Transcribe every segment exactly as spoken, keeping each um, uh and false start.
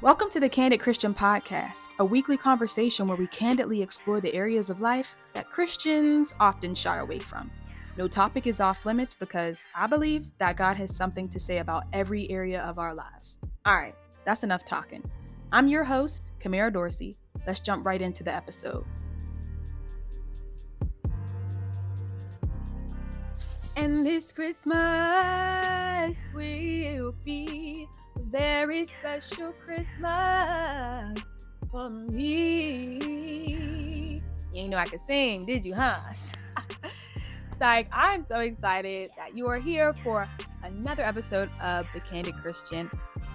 Welcome to the Candid Christian Podcast, a weekly conversation where we candidly explore the areas of life that Christians often shy away from. No topic is off limits because I believe that God has something to say about every area of our lives. All right, that's enough talking. I'm your host, Kamera Dorsey. Let's jump right into the episode. And this Christmas will be a very special Christmas for me. You ain't know I could sing, did you, huh? It's like, I'm so excited that you are here for another episode of The Candid Christian.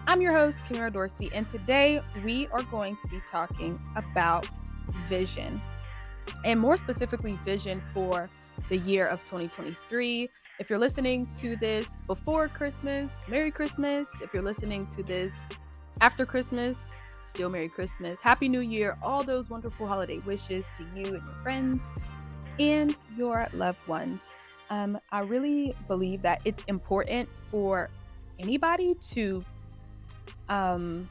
I'm your host, Kamera Dorsey, and today we are going to be talking about vision. And more specifically, vision for the year of twenty twenty-three. If you're listening to this before Christmas, Merry Christmas. If you're listening to this after Christmas, still Merry Christmas. Happy New Year. All those wonderful holiday wishes to you and your friends and your loved ones. Um, I really believe that it's important for anybody to, um,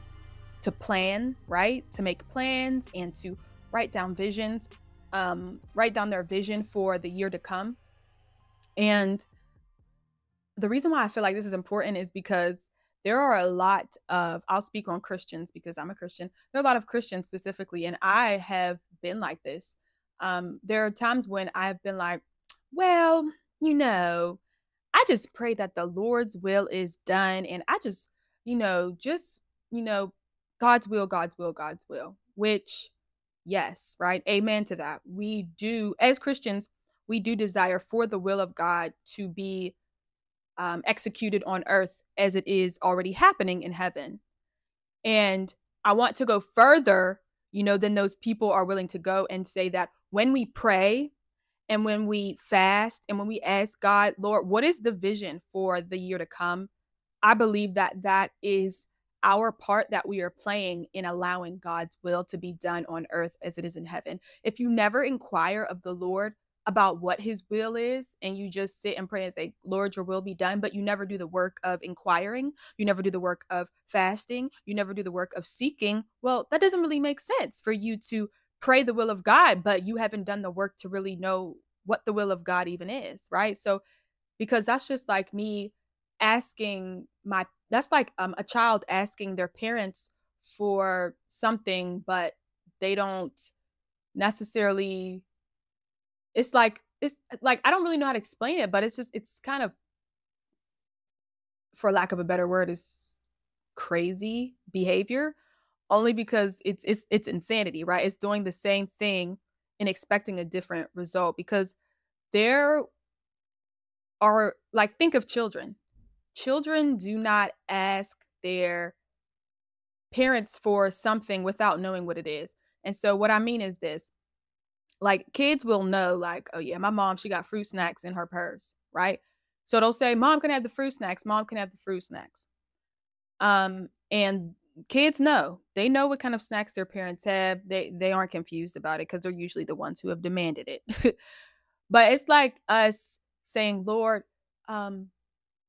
to plan, right? To make plans and to write down visions. Um, write down their vision for the year to come. And the reason why I feel like this is important is because there are a lot of, I'll speak on Christians because I'm a Christian. There are a lot of Christians specifically, and I have been like this. Um, there are times when I've been like, well, you know, I just pray that the Lord's will is done. And I just, you know, just, you know, God's will, God's will, God's will, which yes, right. Amen to that. We do, as Christians, we do desire for the will of God to be um, executed on earth as it is already happening in heaven. And I want to go further, you know, than those people are willing to go and say that when we pray and when we fast and when we ask God, Lord, what is the vision for the year to come? I believe that that is our part that we are playing in allowing God's will to be done on earth as it is in heaven. If you never inquire of the Lord about what his will is, and you just sit and pray and say, Lord, your will be done, but you never do the work of inquiring, you never do the work of fasting, you never do the work of seeking, well, that doesn't really make sense for you to pray the will of God, but you haven't done the work to really know what the will of God even is, right? So, because that's just like me asking my That's like um, a child asking their parents for something, but they don't necessarily, it's like, it's like, I don't really know how to explain it, but it's just, it's kind of, for lack of a better word, is crazy behavior, only because it's, it's, it's insanity, right? It's doing the same thing and expecting a different result, because there are, like, think of children. Children do not ask their parents for something without knowing what it is. And so what I mean is this, like, kids will know, like, oh yeah, my mom, she got fruit snacks in her purse, right? So they'll say, mom can have the fruit snacks. Mom can have the fruit snacks. Um, and kids know, they know what kind of snacks their parents have. They, they aren't confused about it because they're usually the ones who have demanded it. But it's like us saying, Lord, um,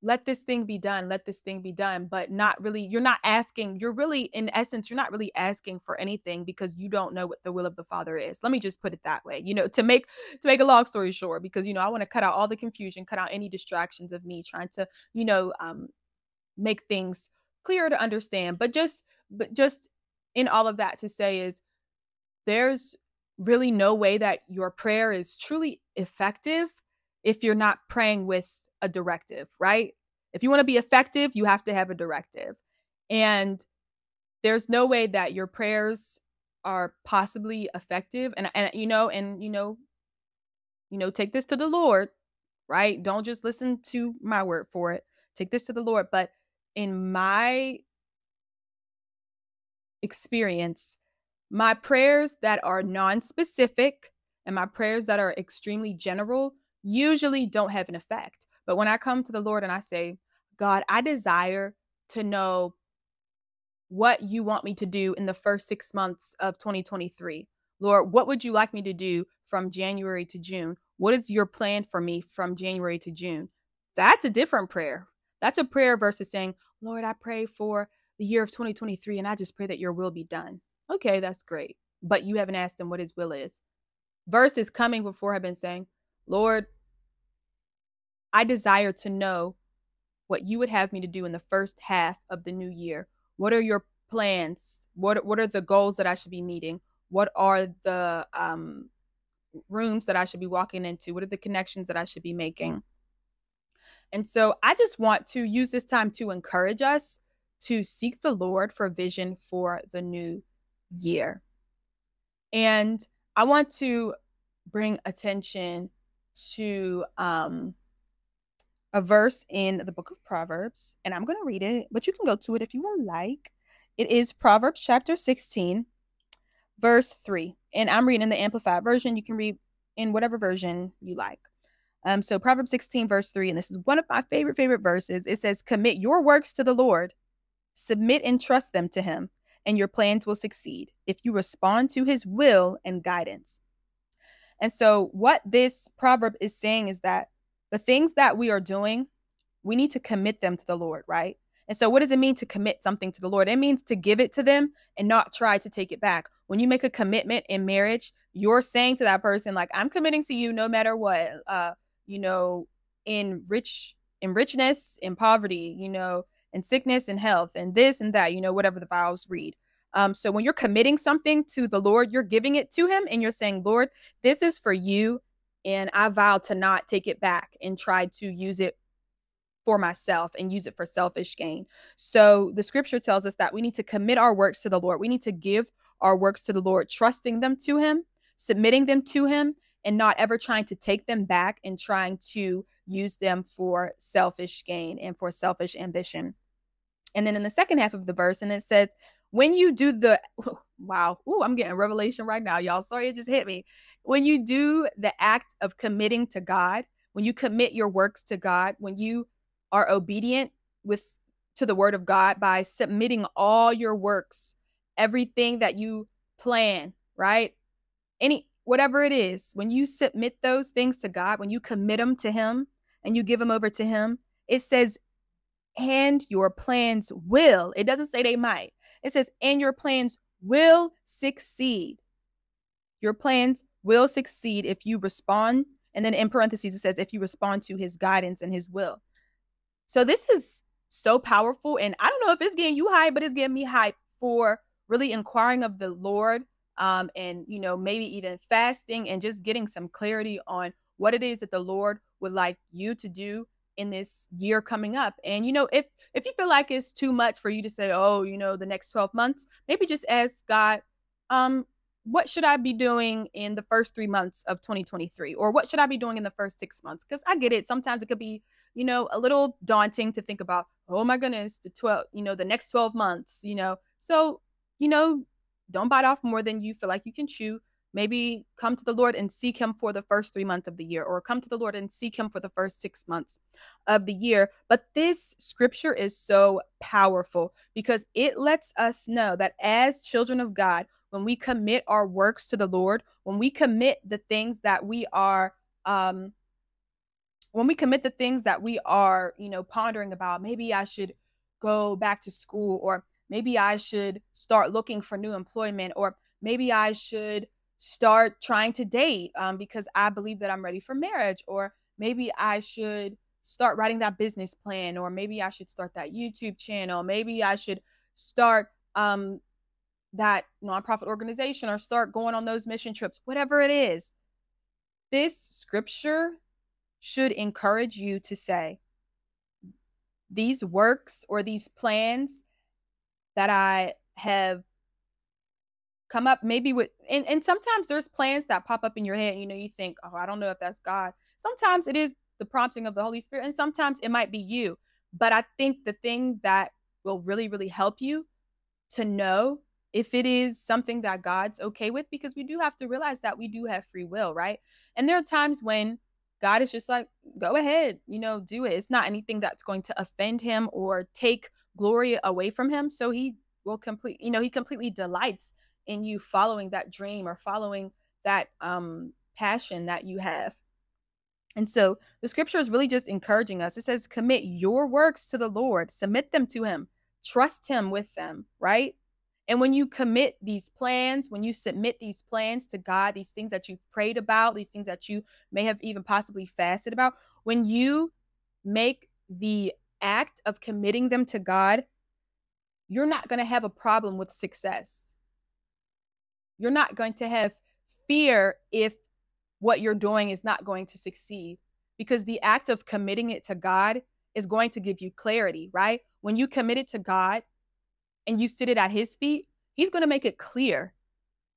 let this thing be done, let this thing be done, but not really, you're not asking, you're really, in essence, you're not really asking for anything because you don't know what the will of the Father is. Let me just put it that way, you know, to make, to make a long story short, because, you know, I want to cut out all the confusion, cut out any distractions of me trying to, you know, um, make things clearer to understand. But just, but just in all of that to say is there's really no way that your prayer is truly effective if you're not praying with a directive, right? If you want to be effective, you have to have a directive. And there's no way that your prayers are possibly effective. And, and you know, and you know, you know, take this to the Lord, right? Don't just listen to my word for it. Take this to the Lord. But in my experience, my prayers that are non-specific and my prayers that are extremely general usually don't have an effect. But when I come to the Lord and I say, God, I desire to know what you want me to do in the first six months of twenty twenty-three. Lord, what would you like me to do from January to June? What is your plan for me from January to June? That's a different prayer. That's a prayer versus saying, Lord, I pray for, the year of twenty twenty-three, and I just pray that your will be done. Okay, that's great. But you haven't asked him what his will is. Verses coming before have been saying, Lord, I desire to know what you would have me to do in the first half of the new year. What are your plans? What, what are the goals that I should be meeting? What are the um, rooms that I should be walking into? What are the connections that I should be making? And so I just want to use this time to encourage us to seek the Lord for vision for the new year. And I want to bring attention to um, a verse in the book of Proverbs, and I'm going to read it, but you can go to it if you would like. It is Proverbs chapter sixteen, verse three. And I'm reading the Amplified Version. You can read in whatever version you like. Um, so Proverbs sixteen, verse three, and this is one of my favorite, favorite verses. It says, commit your works to the Lord, submit and trust them to him, and your plans will succeed if you respond to his will and guidance. And so what this proverb is saying is that the things that we are doing, we need to commit them to the Lord, right? And so what does it mean to commit something to the Lord? It means to give it to them and not try to take it back. When you make a commitment in marriage, you're saying to that person, like, I'm committing to you no matter what, uh, you know, in rich, in richness, in poverty, you know, in sickness and health and this and that, you know, whatever the vows read. Um, so when you're committing something to the Lord, you're giving it to him and you're saying, Lord, this is for you. And I vow to not take it back and try to use it for myself and use it for selfish gain. So the scripture tells us that we need to commit our works to the Lord. We need to give our works to the Lord, trusting them to him, submitting them to him, and not ever trying to take them back and trying to use them for selfish gain and for selfish ambition. And then in the second half of the verse, and it says, when you do the, wow, ooh, I'm getting revelation right now, y'all. Sorry, it just hit me. When you do the act of committing to God, when you commit your works to God, when you are obedient with to the word of God by submitting all your works, everything that you plan, right? Any, whatever it is, when you submit those things to God, when you commit them to him and you give them over to him, it says, and your plans will. It doesn't say they might. It says, and your plans will succeed. Your plans will succeed if you respond. And then in parentheses, it says, if you respond to his guidance and his will. So this is so powerful. And I don't know if it's getting you hype, but it's getting me hype for really inquiring of the Lord um, and, you know, maybe even fasting and just getting some clarity on what it is that the Lord would like you to do in this year coming up. And, you know, if, if you feel like it's too much for you to say, oh, you know, the next twelve months, maybe just ask God, um, what should I be doing in the first three months of twenty twenty-three? Or what should I be doing in the first six months? Because I get it. Sometimes it could be, you know, a little daunting to think about, oh my goodness, the twelve, you know, the next twelve months, you know, so, you know, don't bite off more than you feel like you can chew. Maybe come to the Lord and seek him for the first three months of the year, or come to the Lord and seek him for the first six months of the year. But this scripture is so powerful because it lets us know that as children of God, when we commit our works to the Lord, when we commit the things that we are, um, when we commit the things that we are, you know, pondering about, maybe I should go back to school, or maybe I should start looking for new employment, or maybe I should start trying to date um, because I believe that I'm ready for marriage, or maybe I should start writing that business plan, or maybe I should start that YouTube channel, maybe I should start um, that nonprofit organization, or start going on those mission trips, whatever it is. This scripture should encourage you to say, these works or these plans that I have come up maybe with, and, and sometimes there's plans that pop up in your head, you know, you think, oh, I don't know if that's God. Sometimes it is the prompting of the Holy Spirit, and sometimes it might be you. But I think the thing that will really, really help you to know if it is something that God's okay with, because we do have to realize that we do have free will, right? And there are times when God is just like, go ahead, you know, do it. It's not anything that's going to offend him or take glory away from him. So he will complete, you know, he completely delights in you following that dream or following that um, passion that you have. And so the scripture is really just encouraging us. It says, commit your works to the Lord, submit them to him, Trust him with them, right? And when you commit these plans, when you submit these plans to God, these things that you've prayed about, these things that you may have even possibly fasted about, when you make the act of committing them to God, you're not going to have a problem with success. You're not going to have fear if what you're doing is not going to succeed, because the act of committing it to God is going to give you clarity, right? When you commit it to God and you sit it at his feet, he's going to make it clear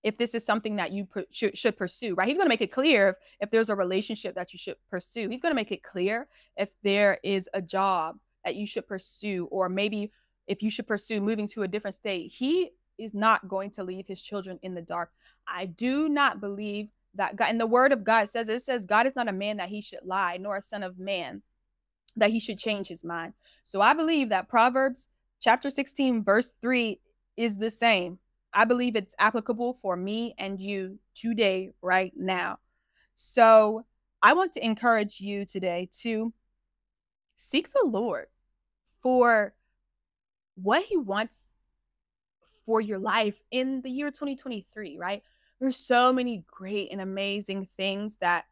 if this is something that you pr- should, should pursue, right? He's going to make it clear if, if there's a relationship that you should pursue. He's going to make it clear if there is a job that you should pursue, or maybe if you should pursue moving to a different state. He is not going to leave his children in the dark. I do not believe that God, and the word of God says, it says, God is not a man that he should lie, nor a son of man that he should change his mind. So I believe that Proverbs chapter sixteen, verse three is the same. I believe it's applicable for me and you today, right now. So I want to encourage you today to seek the Lord for what he wants for your life in the year twenty twenty-three, right? There's so many great and amazing things that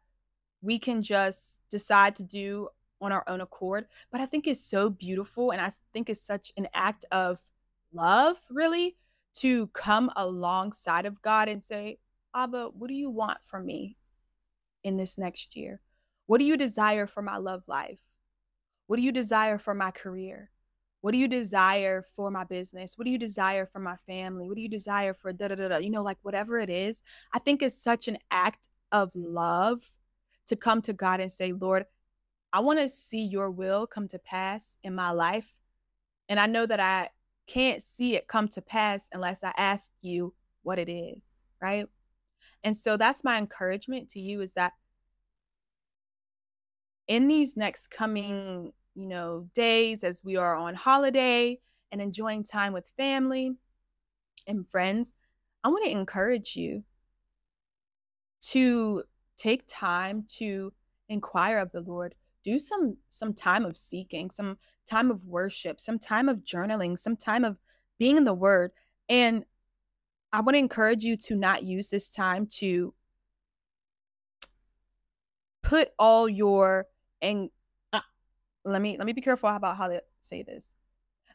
we can just decide to do on our own accord. But I think it's so beautiful, and I think it's such an act of love, really, to come alongside of God and say, Abba, what do you want from me in this next year? What do you desire for my love life? What do you desire for my career? What do you desire for my business? What do you desire for my family? What do you desire for da da da da? You know, like whatever it is, I think it's such an act of love to come to God and say, Lord, I want to see your will come to pass in my life. And I know that I can't see it come to pass unless I ask you what it is, right? And so that's my encouragement to you, is that in these next coming you know, days, as we are on holiday and enjoying time with family and friends, I want to encourage you to take time to inquire of the Lord. Do some, some time of seeking, some time of worship, some time of journaling, some time of being in the Word. And I want to encourage you to not use this time to put all your anxiety. Let me let me be careful about how to say this.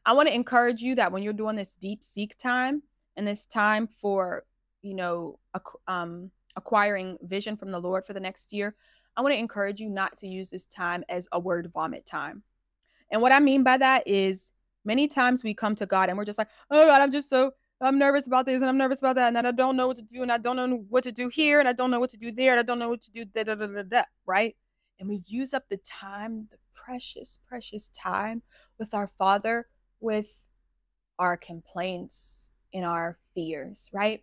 I want to encourage you that when you're doing this deep seek time and this time for, you know, um, acquiring vision from the Lord for the next year, I want to encourage you not to use this time as a word vomit time. And what I mean by that is, many times we come to God and we're just like, oh God, I'm just so, I'm nervous about this and I'm nervous about that, and I don't know what to do, and I don't know what to do here, and I don't know what to do there, and I don't know what to do da da da da da, right? And we use up the time, the precious, precious time with our Father, with our complaints and our fears, right?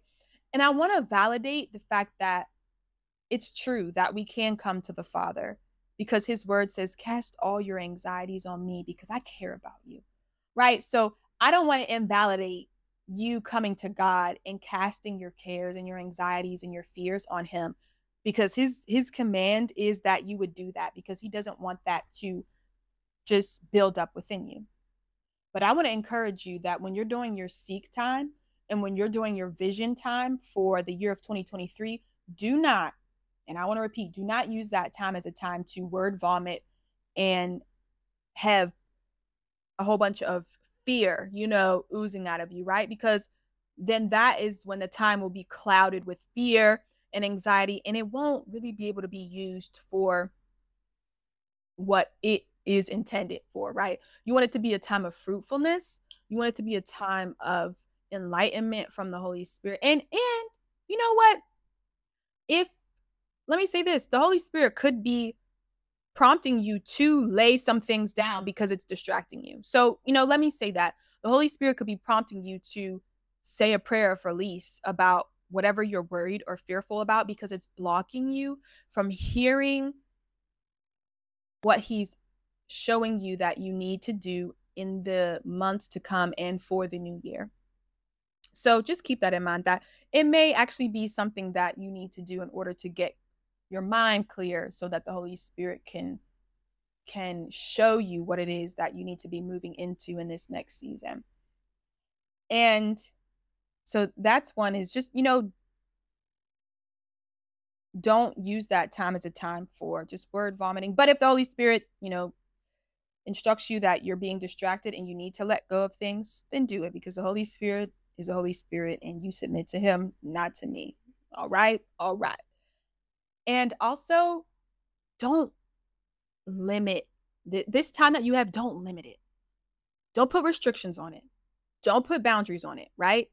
And I want to validate the fact that it's true that we can come to the Father, because his word says, cast all your anxieties on me because I care about you, right? So I don't want to invalidate you coming to God and casting your cares and your anxieties and your fears on him, because his his command is that you would do that, because he doesn't want that to just build up within you. But I want to encourage you that when you're doing your seek time and when you're doing your vision time for the year of twenty twenty-three, do not, and I want to repeat, do not use that time as a time to word vomit and have a whole bunch of fear, you know, oozing out of you, right? Because then that is when the time will be clouded with fear and anxiety, and it won't really be able to be used for what it is intended for, right? You want it to be a time of fruitfulness. You want it to be a time of enlightenment from the Holy Spirit. And and you know what? If, let me say this, the Holy Spirit could be prompting you to lay some things down because it's distracting you. So, you know, let me say that. The Holy Spirit could be prompting you to say a prayer of release about whatever you're worried or fearful about, because it's blocking you from hearing what he's showing you that you need to do in the months to come and for the new year. So just keep that in mind, that it may actually be something that you need to do in order to get your mind clear so that the Holy Spirit can, can show you what it is that you need to be moving into in this next season. And so that's one, is just, you know, don't use that time as a time for just word vomiting. But if the Holy Spirit, you know, instructs you that you're being distracted and you need to let go of things, then do it, because the Holy Spirit is the Holy Spirit and you submit to him, not to me. All right. All right. And also, don't limit th- this time that you have. Don't limit it. Don't put restrictions on it. Don't put boundaries on it. Right?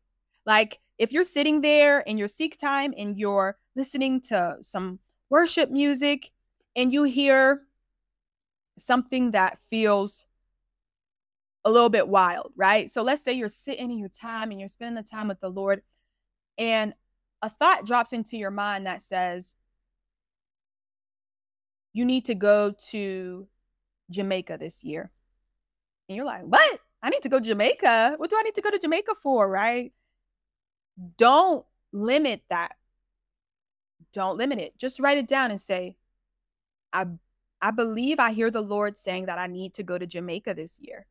Like, if you're sitting there in your seek time and you're listening to some worship music and you hear something that feels a little bit wild, right? So let's say you're sitting in your time and you're spending the time with the Lord, and a thought drops into your mind that says, you need to go to Jamaica this year. And you're like, what? I need to go to Jamaica? What do I need to go to Jamaica for, right? Don't limit that. Don't limit it. Just write it down and say, I I believe I hear the Lord saying that I need to go to Jamaica this year.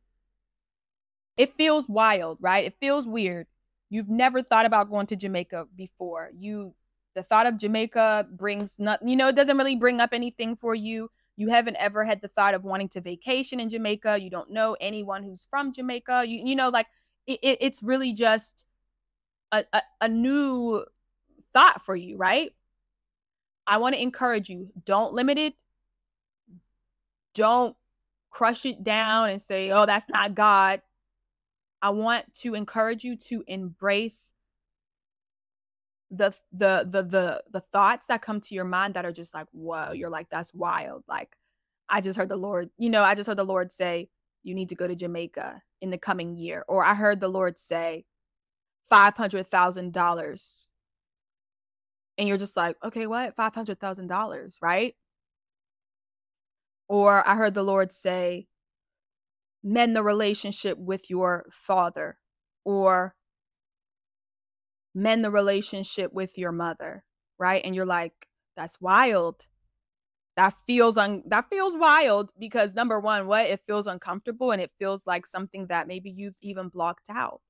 It feels wild, right? It feels weird. You've never thought about going to Jamaica before. You, the thought of Jamaica brings nothing, you know, it doesn't really bring up anything for you. You haven't ever had the thought of wanting to vacation in Jamaica. You don't know anyone who's from Jamaica. You, you know, like it, it, it's really just a, a, a new thought for you, right? I want to encourage you, don't limit it. Don't crush it down and say, oh, that's not God. I want to encourage you to embrace the, the, the, the, the thoughts that come to your mind that are just like, whoa, you're like, that's wild. Like, I just heard the Lord, you know, I just heard the Lord say, you need to go to Jamaica in the coming year. Or I heard the Lord say five hundred thousand dollars. And you're just like, okay, what? five hundred thousand dollars, right? Or I heard the Lord say, mend the relationship with your father, or mend the relationship with your mother, right? And you're like, that's wild. That feels un- that feels wild because, number one, what? It feels uncomfortable, and it feels like something that maybe you've even blocked out.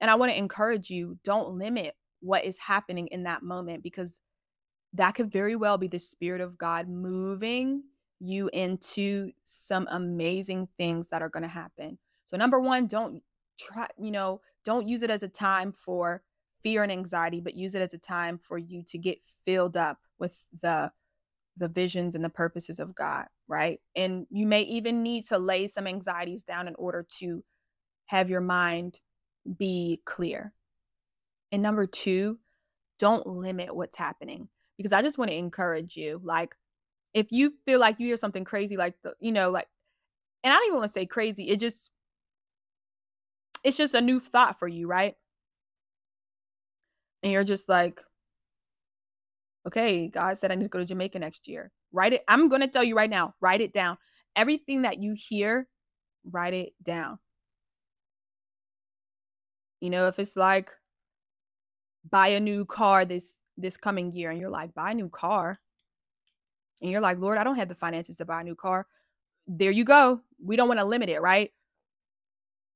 And I want to encourage you, don't limit what is happening in that moment, because that could very well be the Spirit of God moving you into some amazing things that are going to happen. So number one, don't try, you know, don't use it as a time for fear and anxiety, but use it as a time for you to get filled up with the, the visions and the purposes of God, right? And you may even need to lay some anxieties down in order to have your mind be clear. And number two, don't limit what's happening, because I just want to encourage you. Like, if you feel like you hear something crazy, like, the, you know, like, and I don't even want to say crazy. It just, it's just a new thought for you, right? And you're just like, okay, God said I need to go to Jamaica next year. Write it. I'm going to tell you right now, write it down. Everything that you hear, write it down. You know, if it's like, buy a new car this, this coming year, and you're like, buy a new car. And you're like, Lord, I don't have the finances to buy a new car. There you go. We don't want to limit it, right?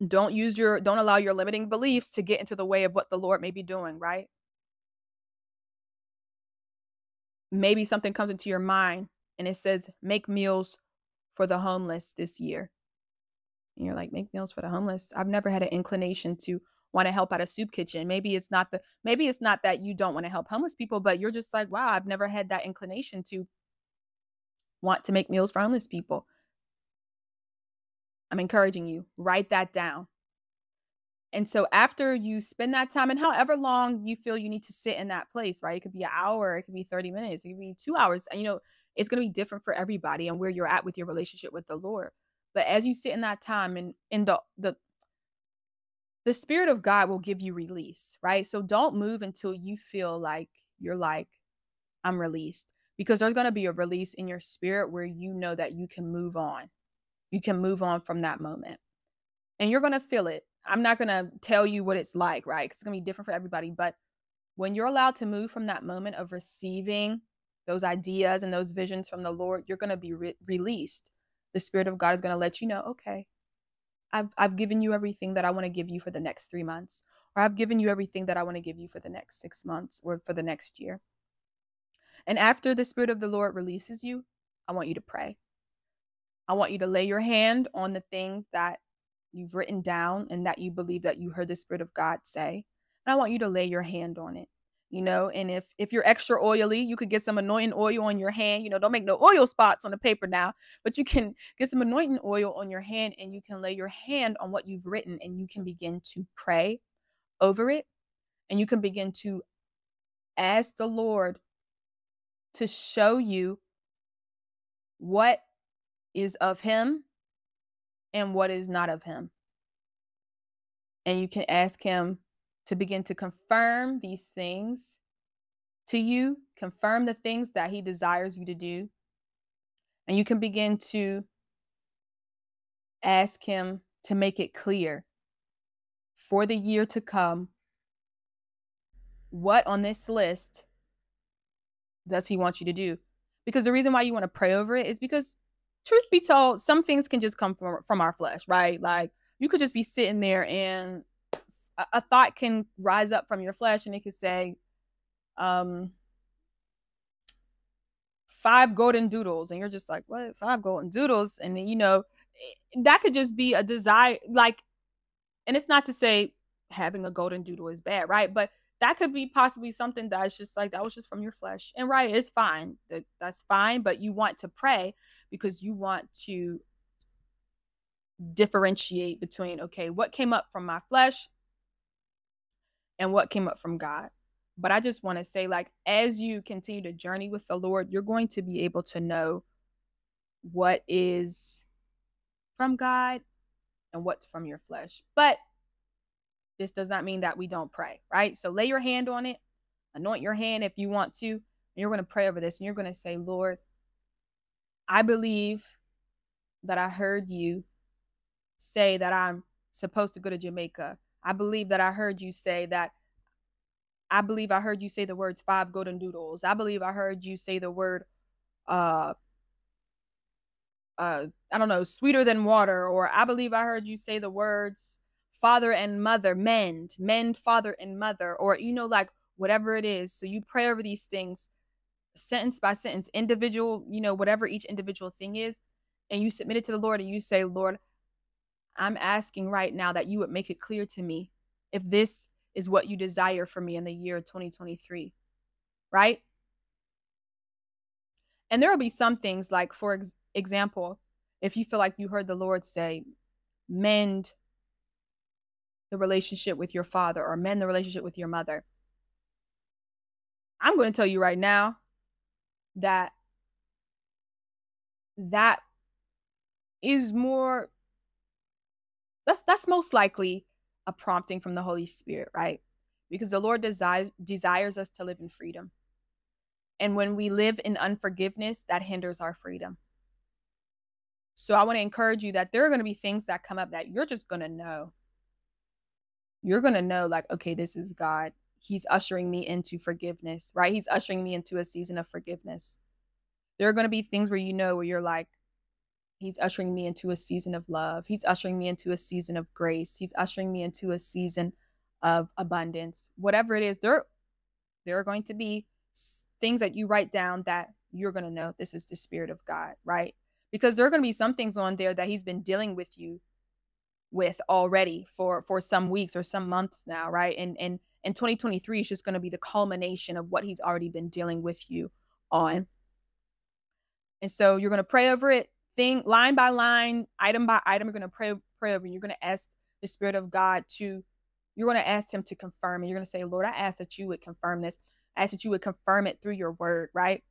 Don't use your, don't allow your limiting beliefs to get into the way of what the Lord may be doing, right? Maybe something comes into your mind and it says, make meals for the homeless this year. And you're like, make meals for the homeless? I've never had an inclination to want to help out a soup kitchen. Maybe it's not the, maybe it's not that you don't want to help homeless people, but you're just like, wow, I've never had that inclination to want to make meals for homeless people. I'm encouraging you, write that down. And so after you spend that time, and however long you feel you need to sit in that place, right? It could be an hour, it could be thirty minutes, it could be two hours. And you know, it's going to be different for everybody and where you're at with your relationship with the Lord. But as you sit in that time, and in the, the, the Spirit of God will give you release, right? So don't move until you feel like you're like, I'm released. Because there's going to be a release in your spirit where you know that you can move on. You can move on from that moment. And you're going to feel it. I'm not going to tell you what it's like, right? 'Cause it's going to be different for everybody. But when you're allowed to move from that moment of receiving those ideas and those visions from the Lord, you're going to be re- released. The Spirit of God is going to let you know, okay, I've, I've given you everything that I want to give you for the next three months, or I've given you everything that I want to give you for the next six months or for the next year. And after the Spirit of the Lord releases you, I want you to pray. I want you to lay your hand on the things that you've written down and that you believe that you heard the Spirit of God say. And I want you to lay your hand on it, you know, and if, if you're extra oily, you could get some anointing oil on your hand. You know, don't make no oil spots on the paper now, but you can get some anointing oil on your hand and you can lay your hand on what you've written and you can begin to pray over it. And you can begin to ask the Lord to show you what is of him and what is not of him. And you can ask him to begin to confirm these things to you, confirm the things that he desires you to do. And you can begin to ask him to make it clear for the year to come, what on this list does he want you to do? Because the reason why you want to pray over it is because, truth be told, some things can just come from, from our flesh, right? Like you could just be sitting there and a, a thought can rise up from your flesh and it could say, um, five golden doodles. And you're just like, what? Five golden doodles. And then, you know, that could just be a desire, like, and it's not to say having a golden doodle is bad, right? But that could be possibly something that's just like, that was just from your flesh. And right, it's fine. That That's fine. But you want to pray because you want to differentiate between, okay, what came up from my flesh and what came up from God. But I just want to say, like, as you continue to journey with the Lord, you're going to be able to know what is from God and what's from your flesh. But this does not mean that we don't pray, right? So lay your hand on it, anoint your hand if you want to, and you're going to pray over this and you're going to say, Lord, I believe that I heard you say that I'm supposed to go to Jamaica. I believe that I heard you say that, I believe I heard you say the words five golden doodles. I believe I heard you say the word, uh, uh, I don't know, sweeter than water, or I believe I heard you say the words, father and mother, mend, mend father and mother, or, you know, like whatever it is. So you pray over these things sentence by sentence, individual, you know, whatever each individual thing is. And you submit it to the Lord and you say, Lord, I'm asking right now that you would make it clear to me if this is what you desire for me in the year twenty twenty-three, right? And there will be some things like, for ex- example, if you feel like you heard the Lord say, mend the relationship with your father, or mend the relationship with your mother. I'm going to tell you right now that that is more, that's, that's most likely a prompting from the Holy Spirit, right? Because the Lord desires, desires us to live in freedom. And when we live in unforgiveness, that hinders our freedom. So I want to encourage you that there are going to be things that come up that you're just going to know. You're going to know, like, okay, this is God. He's ushering me into forgiveness, right? He's ushering me into a season of forgiveness. There are going to be things where you know where you're like, he's ushering me into a season of love. He's ushering me into a season of grace. He's ushering me into a season of abundance. Whatever it is, there, there are going to be things that you write down that you're going to know this is the Spirit of God, right? Because there are going to be some things on there that he's been dealing with you with already for for some weeks or some months now, right? And and and twenty twenty-three is just going to be the culmination of what he's already been dealing with you on. And so you're going to pray over it, thing line by line, item by item. You're going to pray pray over. You're going to ask the Spirit of God to, you're going to ask him to confirm, and you're going to say, Lord, I ask that you would confirm this. I ask that you would confirm it through your word, right?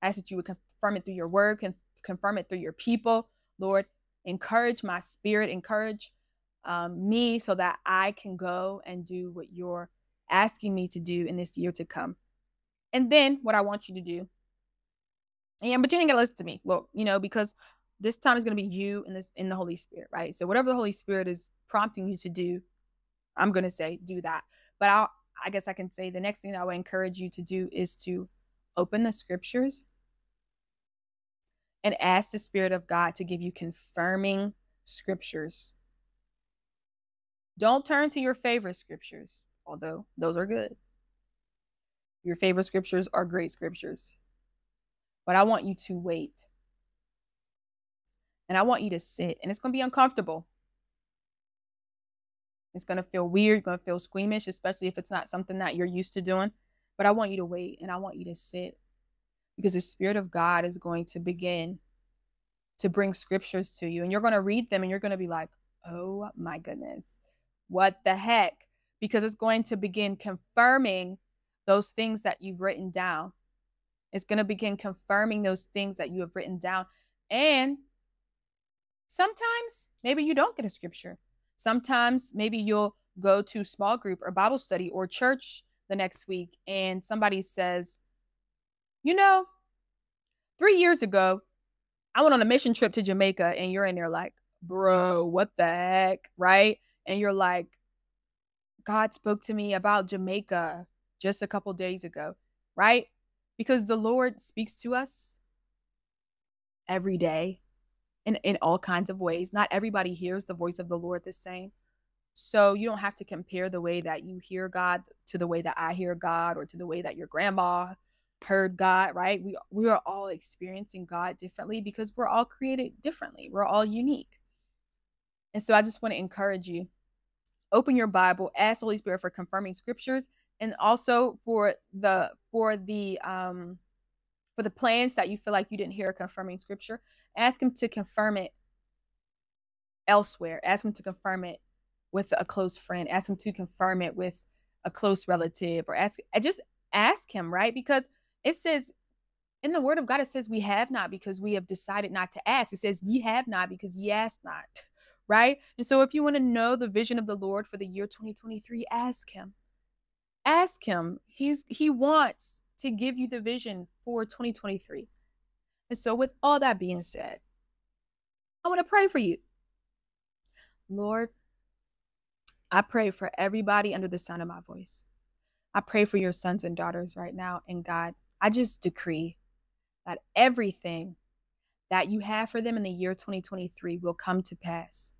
I ask that you would confirm it through your word, con- confirm it through your people, Lord. Encourage my spirit, encourage Um, me so that I can go and do what you're asking me to do in this year to come. And then what I want you to do. Yeah, but you ain't gotta listen to me. Look, you know, because this time is gonna be you and this in the Holy Spirit, right? So whatever the Holy Spirit is prompting you to do, I'm gonna say do that. But I'll, I guess I can say the next thing that I would encourage you to do is to open the scriptures and ask the Spirit of God to give you confirming scriptures Don't turn to your favorite scriptures, although those are good. Your favorite scriptures are great scriptures. But I want you to wait. And I want you to sit. And it's going to be uncomfortable. It's going to feel weird. It's going to feel squeamish, especially if it's not something that you're used to doing. But I want you to wait and I want you to sit. Because the Spirit of God is going to begin to bring scriptures to you. And you're going to read them and you're going to be like, oh my goodness, what the heck? Because it's going to begin confirming those things that you've written down. It's going to begin confirming those things that you have written down. And sometimes maybe you don't get a scripture. Sometimes maybe you'll go to small group or Bible study or church the next week and somebody says, you know, three years ago, I went on a mission trip to Jamaica, and you're in there like, bro, what the heck, right? And you're like, God spoke to me about Jamaica just a couple days ago, right? Because the Lord speaks to us every day in, in all kinds of ways. Not everybody hears the voice of the Lord the same. So you don't have to compare the way that you hear God to the way that I hear God or to the way that your grandma heard God, right? We we are all experiencing God differently because we're all created differently. We're all unique. And so I just want to encourage you, open your Bible, ask the Holy Spirit for confirming scriptures and also for the for the um for the plans that you feel like you didn't hear confirming scripture. Ask him to confirm it elsewhere. Ask him to confirm it with a close friend. Ask him to confirm it with a close relative or ask just ask him, right? Because it says in the word of God, it says we have not because we have decided not to ask. It says ye have not because ye ask not, right? And so if you want to know the vision of the Lord for the year twenty twenty-three, ask him. Ask him. He's He wants to give you the vision for twenty twenty-three. And so with all that being said, I want to pray for you. Lord, I pray for everybody under the sound of my voice. I pray for your sons and daughters right now. And God, I just decree that everything that you have for them in the year twenty twenty-three will come to pass.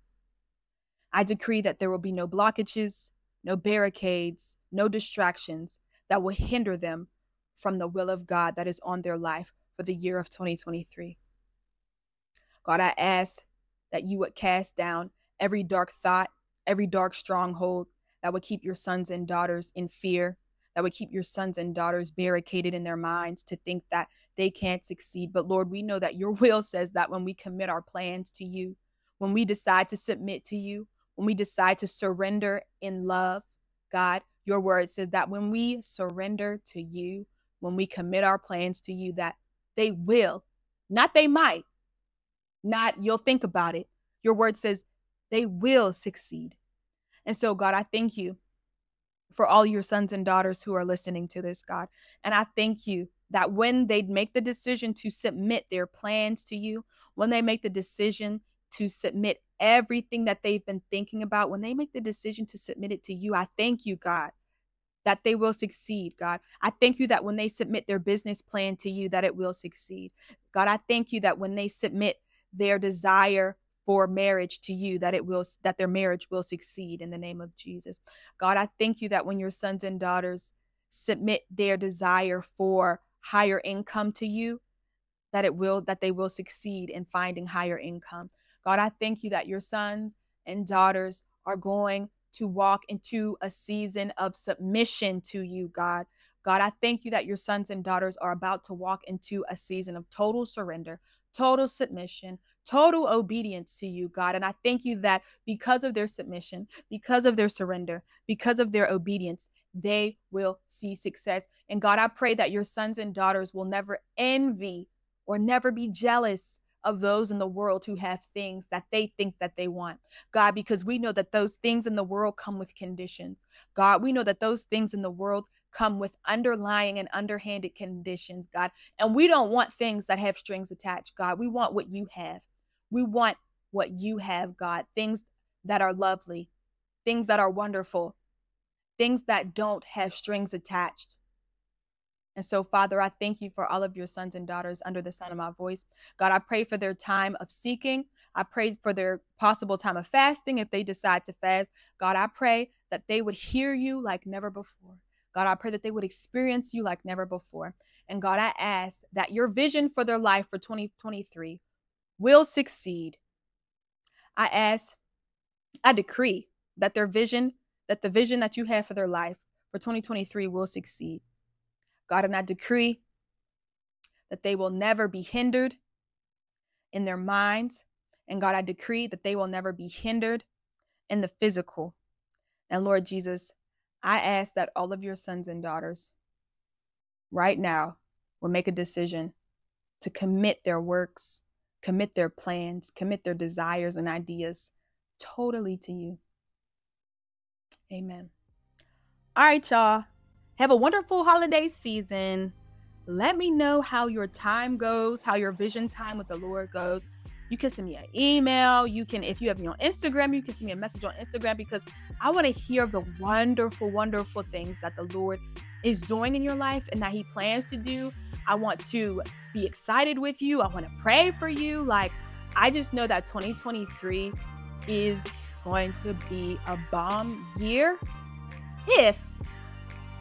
I decree that there will be no blockages, no barricades, no distractions that will hinder them from the will of God that is on their life for the year of twenty twenty-three. God, I ask that you would cast down every dark thought, every dark stronghold that would keep your sons and daughters in fear, that would keep your sons and daughters barricaded in their minds to think that they can't succeed. But Lord, we know that your will says that when we commit our plans to you, when we decide to submit to you, when we decide to surrender in love, God, your word says that when we surrender to you, when we commit our plans to you, that they will, not they might, not you'll think about it. Your word says they will succeed. And so, God, I thank you for all your sons and daughters who are listening to this, God. And I thank you that when they make the decision to submit their plans to you, when they make the decision to submit everything that they've been thinking about, when they make the decision to submit it to you, I thank you, God, that they will succeed, God. I thank you that when they submit their business plan to you, that it will succeed. God, I thank you that when they submit their desire for marriage to you, that it will, that their marriage will succeed in the name of Jesus. God, I thank you that when your sons and daughters submit their desire for higher income to you, that it will, that they will succeed in finding higher income. God, I thank you that your sons and daughters are going to walk into a season of submission to you, God. God, I thank you that your sons and daughters are about to walk into a season of total surrender, total submission, total obedience to you, God. And I thank you that because of their submission, because of their surrender, because of their obedience, they will see success. And God, I pray that your sons and daughters will never envy or never be jealous of those in the world who have things that they think that they want, God, because we know that those things in the world come with conditions. God, we know that those things in the world come with underlying and underhanded conditions, God. And we don't want things that have strings attached, God. We want what you have. We want what you have, God. Things that are lovely, things that are wonderful, things that don't have strings attached. And so, Father, I thank you for all of your sons and daughters under the sound of my voice. God, I pray for their time of seeking. I pray for their possible time of fasting if they decide to fast. God, I pray that they would hear you like never before. God, I pray that they would experience you like never before. And God, I ask that your vision for their life for twenty twenty-three will succeed. I ask, I decree that their vision, that the vision that you have for their life for twenty twenty-three will succeed. God, and I decree that they will never be hindered in their minds. And God, I decree that they will never be hindered in the physical. And Lord Jesus, I ask that all of your sons and daughters right now will make a decision to commit their works, commit their plans, commit their desires and ideas totally to you. Amen. All right, y'all. Have a wonderful holiday season. Let me know how your time goes, how your vision time with the Lord goes. You can send me an email. You can, if you have me on Instagram, you can send me a message on Instagram, because I want to hear the wonderful, wonderful things that the Lord is doing in your life and that he plans to do. I want to be excited with you. I want to pray for you. Like, I just know that twenty twenty-three is going to be a bomb year if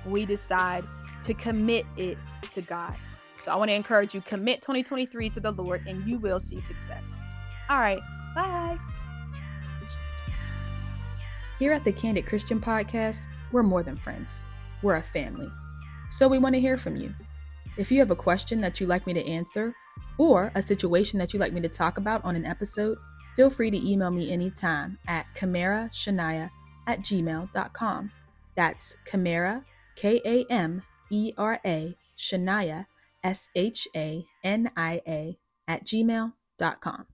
we decide to commit it to God. So I want to encourage you, commit twenty twenty-three to the Lord and you will see success. All right, bye. Here at the Candid Christian Podcast, we're more than friends. We're a family. So we want to hear from you. If you have a question that you'd like me to answer or a situation that you'd like me to talk about on an episode, feel free to email me anytime at kamerashania at gmail dot com. That's Kamera, K A M E R A, Shania, S H A N I A, at gmail dot com.